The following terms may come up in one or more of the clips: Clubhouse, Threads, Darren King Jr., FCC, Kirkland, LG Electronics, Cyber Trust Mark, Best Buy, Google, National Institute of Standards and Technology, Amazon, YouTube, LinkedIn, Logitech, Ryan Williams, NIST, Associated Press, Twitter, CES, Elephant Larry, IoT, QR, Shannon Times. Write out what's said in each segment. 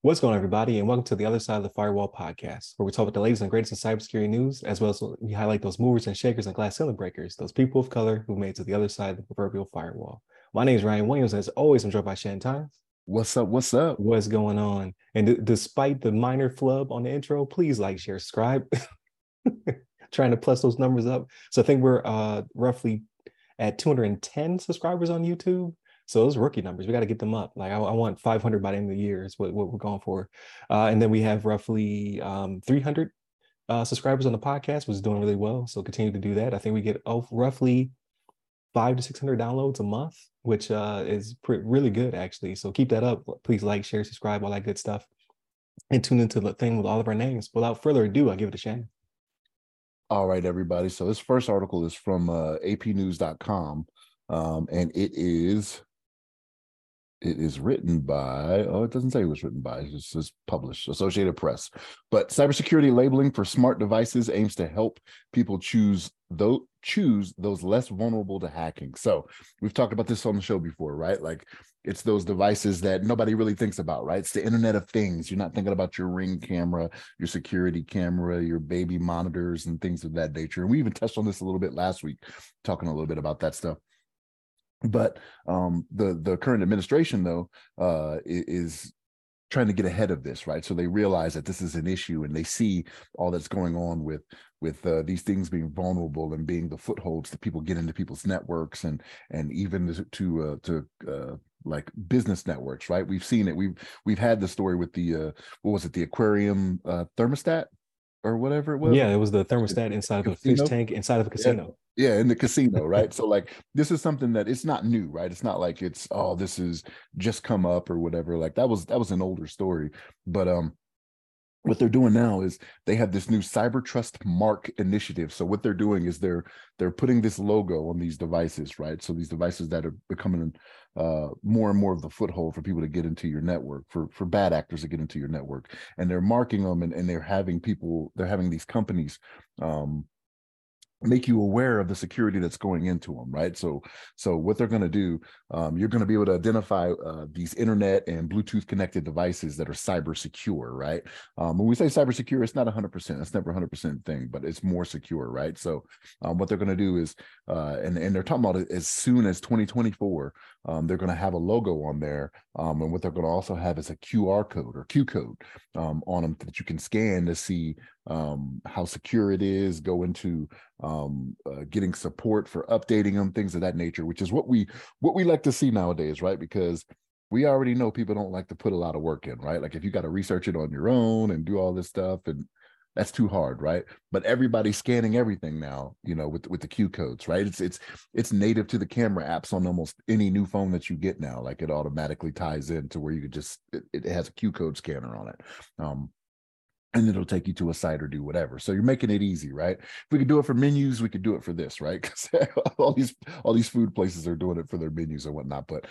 What's going on, everybody, and welcome to The Other Side of the Firewall podcast, where we talk about the latest and greatest in cybersecurity news, as well as we highlight those movers and shakers and glass ceiling breakers, those people of color who made it to the other side of the proverbial firewall. My name is Ryan Williams, and as always, I'm joined by Shannon Times. What's up? What's going on? And despite the minor flub on the intro, please like, share, subscribe. Trying to plus those numbers up. So I think we're roughly at 210 subscribers on YouTube. So those rookie numbers, we got to get them up. Like I want 500 by the end of the year is what we're going for. And then we have roughly 300 subscribers on the podcast, which is doing really well. So continue to do that. I think we get roughly 500 to 600 downloads a month, which is really good, actually. So keep that up. Please like, share, subscribe, all that good stuff. And tune into the thing with all of our names. Without further ado, I give it to Shannon. All right, everybody. So this first article is from apnews.com, and it is written by, it doesn't say it was written by, it's just published, Associated Press. But cybersecurity labeling for smart devices aims to help people choose those less vulnerable to hacking. So we've talked about this on the show before, right? Like it's those devices that nobody really thinks about, right? It's the Internet of Things. You're not thinking about your Ring camera, your security camera, your baby monitors and things of that nature. And we even touched on this a little bit last week, talking a little bit about that stuff. But the current administration, though, is trying to get ahead of this, right? So they realize that this is an issue, and they see all that's going on with these things being vulnerable and being the footholds that people get into people's networks and even to like business networks, right? We've seen it. We've had the story with the the aquarium thermostat or whatever it was. Yeah, it was the thermostat inside of a fish tank inside of a casino. Yeah, in the casino, right? So like this is something that it's not new, right? It's not like it's this is just come up or whatever. Like that was an older story. But what they're doing now is they have this new Cyber Trust Mark initiative. So what they're doing is they're putting this logo on these devices, right? So these devices that are becoming more and more of the foothold for people to get into your network, for bad actors to get into your network. And they're marking them and they're having these companies make you aware of the security that's going into them, right? So what they're going to do, you're going to be able to identify these internet and Bluetooth connected devices that are cyber secure, right? When we say cyber secure, it's not 100%. It's never 100% thing, but it's more secure, right? So what they're going to do is, and they're talking about it as soon as 2024, they're going to have a logo on there. And what they're going to also have is a QR code or Q code on them that you can scan to see how secure it is, go into getting support for updating them, things of that nature, which is what we like to see nowadays, right? Because we already know people don't like to put a lot of work in, right? Like if you got to research it on your own and do all this stuff, and that's too hard, right? But everybody's scanning everything now, with the Q codes, right? It's native to the camera apps on almost any new phone that you get now. Like it automatically ties in to where you could it has a Q code scanner on it. And it'll take you to a site or do whatever. So you're making it easy, right? If we could do it for menus, we could do it for this, right? Because all these food places are doing it for their menus and whatnot. But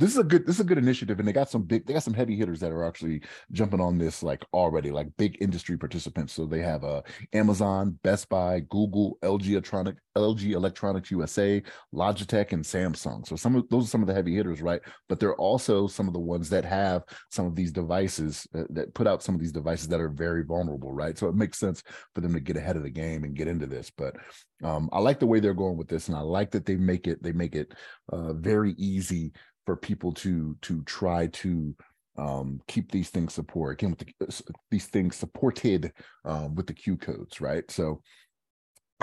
this is a good initiative, and they got some heavy hitters that are actually jumping on this like already, like big industry participants. So they have Amazon, Best Buy, Google, LG Electronics USA, Logitech, and Samsung. So those are some of the heavy hitters, right? But they're also some of the ones that have some of these devices that put out some of these devices that are very vulnerable, right? So it makes sense for them to get ahead of the game and get into this. But I like the way they're going with this, and I like that they make it very easy for people to try to keep these things supported with the Q codes, right? So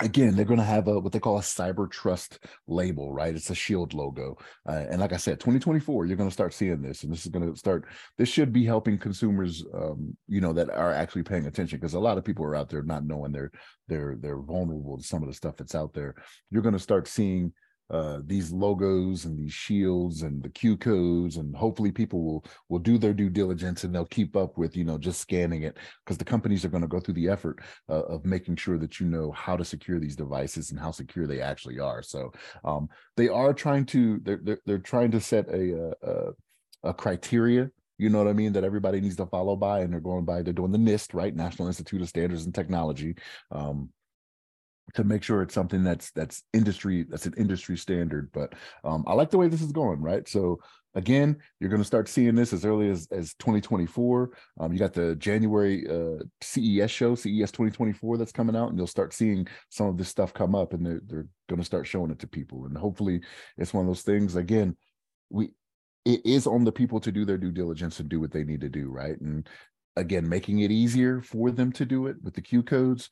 again, they're going to have what they call a cyber trust label, right? It's a shield logo. And like I said, 2024, you're going to start seeing this. And this should be helping consumers, that are actually paying attention, because a lot of people are out there not knowing they're vulnerable to some of the stuff that's out there. You're going to start seeing these logos and these shields and the Q codes, and hopefully people will do their due diligence and they'll keep up with just scanning it, because the companies are going to go through the effort of making sure that how to secure these devices and how secure they actually are. So they are trying to set a criteria, you know what I mean, that everybody needs to follow by, and they're doing the NIST, right? National Institute of Standards and Technology. to make sure it's something that's industry, that's an industry standard. But I like the way this is going, right? So again, you're going to start seeing this as early as 2024. You got the January CES show, CES 2024, that's coming out, and you'll start seeing some of this stuff come up, and they're going to start showing it to people. And hopefully it's one of those things, again, it is on the people to do their due diligence and do what they need to do, right? And again, making it easier for them to do it with the Q codes.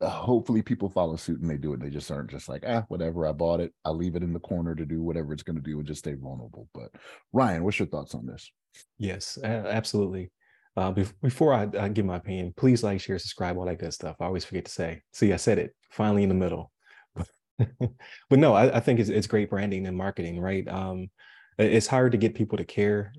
Hopefully people follow suit and they do it. They just aren't just like, whatever, I bought it, I'll leave it in the corner to do whatever it's going to do and just stay vulnerable. But Ryan, what's your thoughts on this? Yes, absolutely. Before I give my opinion, please like, share, subscribe, all that good stuff. I always forget to say. See, I said it finally in the middle. But no, I think it's great branding and marketing, right? It's hard to get people to care,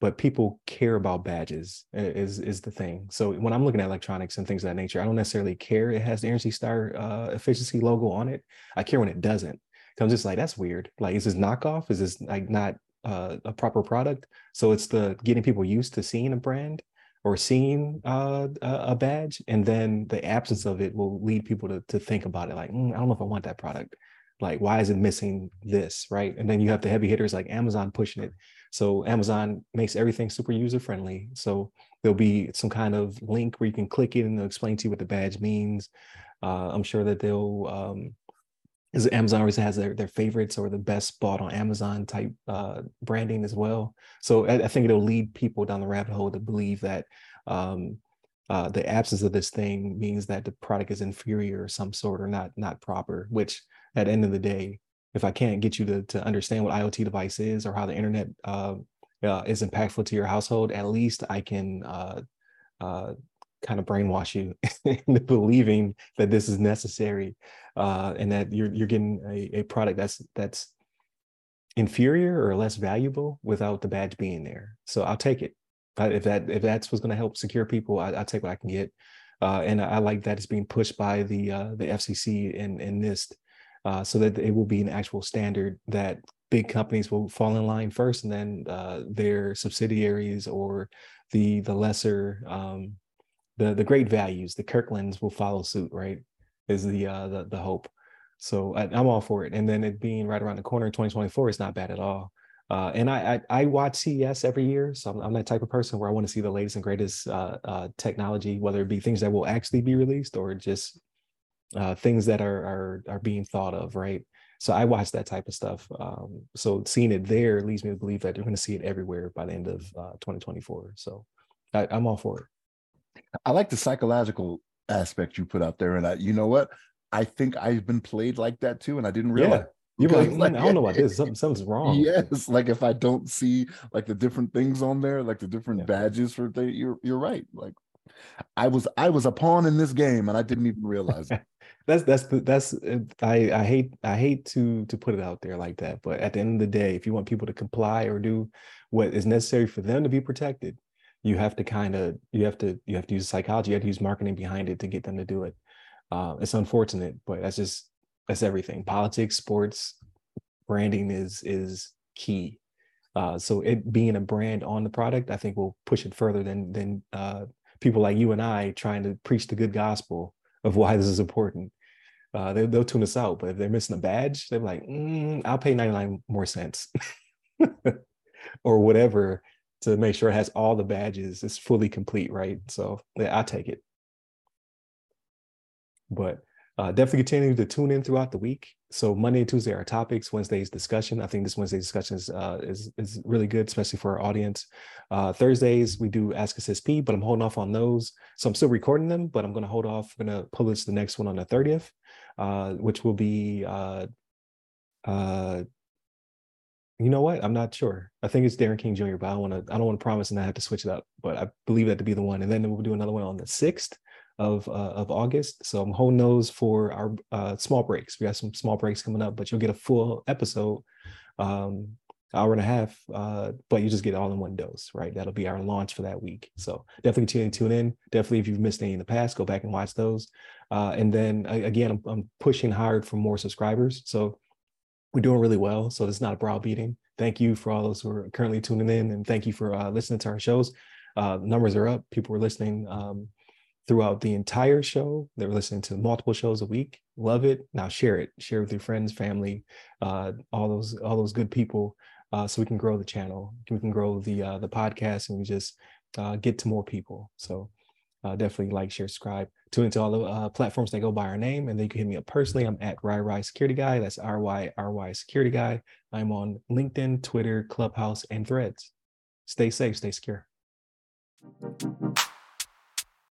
but people care about badges is the thing. So when I'm looking at electronics and things of that nature, I don't necessarily care it has the Energy Star efficiency logo on it. I care when it doesn't. So I'm just like, that's weird. Like, is this knockoff? Is this like not a proper product? So it's the getting people used to seeing a brand or seeing a badge, and then the absence of it will lead people to think about it. Like, I don't know if I want that product. Like, why is it missing this, right? And then you have the heavy hitters like Amazon pushing it. So Amazon makes everything super user-friendly. So there'll be some kind of link where you can click it and they'll explain to you what the badge means. I'm sure that they'll, because Amazon always has their favorites or the best bought on Amazon type branding as well. So I think it'll lead people down the rabbit hole to believe that the absence of this thing means that the product is inferior or some sort, or not proper, which at the end of the day, if I can't get you to understand what IoT device is or how the internet is impactful to your household, at least I can kind of brainwash you into believing that this is necessary and that you're getting a product that's inferior or less valuable without the badge being there. So I'll take it. If that's what's going to help secure people, I'll take what I can get. And I like that it's being pushed by the FCC and NIST. So that it will be an actual standard that big companies will fall in line first, and then their subsidiaries or the lesser, the great values, the Kirklands, will follow suit, right? Is the hope. So I'm all for it. And then it being right around the corner in 2024 is not bad at all. And I watch CES every year, so I'm that type of person where I want to see the latest and greatest technology, whether it be things that will actually be released or just things that are being thought of, right? So I watch that type of stuff. So seeing it there leads me to believe that you're going to see it everywhere by the end of 2024. So I'm all for it. I like the psychological aspect you put out there, and you know what? I think I've been played like that too, and I didn't realize. Yeah. You're like, I don't know about this. Something's wrong. Yes, like if I don't see like the different things on there, like the different badges for things, you're right. Like I was a pawn in this game, and I didn't even realize it. I hate to put it out there like that, but at the end of the day, if you want people to comply or do what is necessary for them to be protected, you have to use psychology, you have to use marketing behind it to get them to do it. It's unfortunate, but that's everything. Politics, sports, branding is key. So it being a brand on the product, I think, will push it further than people like you and I trying to preach the good gospel of why this is important. They'll tune us out, but if they're missing a badge, they're like, I'll pay 99 more cents or whatever to make sure it has all the badges. It's fully complete, right? So yeah, I'll take it. But definitely continue to tune in throughout the week. So Monday and Tuesday are topics, Wednesday's discussion. I think this Wednesday's discussion is really good, especially for our audience. Thursdays, we do Ask SSP, but I'm holding off on those. So I'm still recording them, but I'm going to hold off. I'm going to publish the next one on the 30th, which will be, you know what? I'm not sure. I think it's Darren King Jr., but I don't want to promise and I have to switch it up, but I believe that to be the one. And then we'll do another one on the 6th. Of August. So I'm holding those for our small breaks. We got some small breaks coming up, but you'll get a full episode, hour and a half, but you just get it all in one dose, right? That'll be our launch for that week. So definitely continue to tune in. Definitely, if you've missed any in the past, go back and watch those. And then again, I'm pushing hard for more subscribers. So we're doing really well. So it's not a browbeating. Thank you for all those who are currently tuning in, and thank you for listening to our shows. Numbers are up. People are listening. Throughout the entire show, they were listening to multiple shows a week. love it, now share it. Share with your friends, family, all those good people, so we can grow the channel. We can grow the podcast, and we just get to more people. So definitely like, share, subscribe. Tune into all the platforms that go by our name, and then you can hit me up personally. I'm at ryry security guy. That's ryry security guy. I'm on LinkedIn, Twitter, Clubhouse, and Threads. Stay safe, stay secure.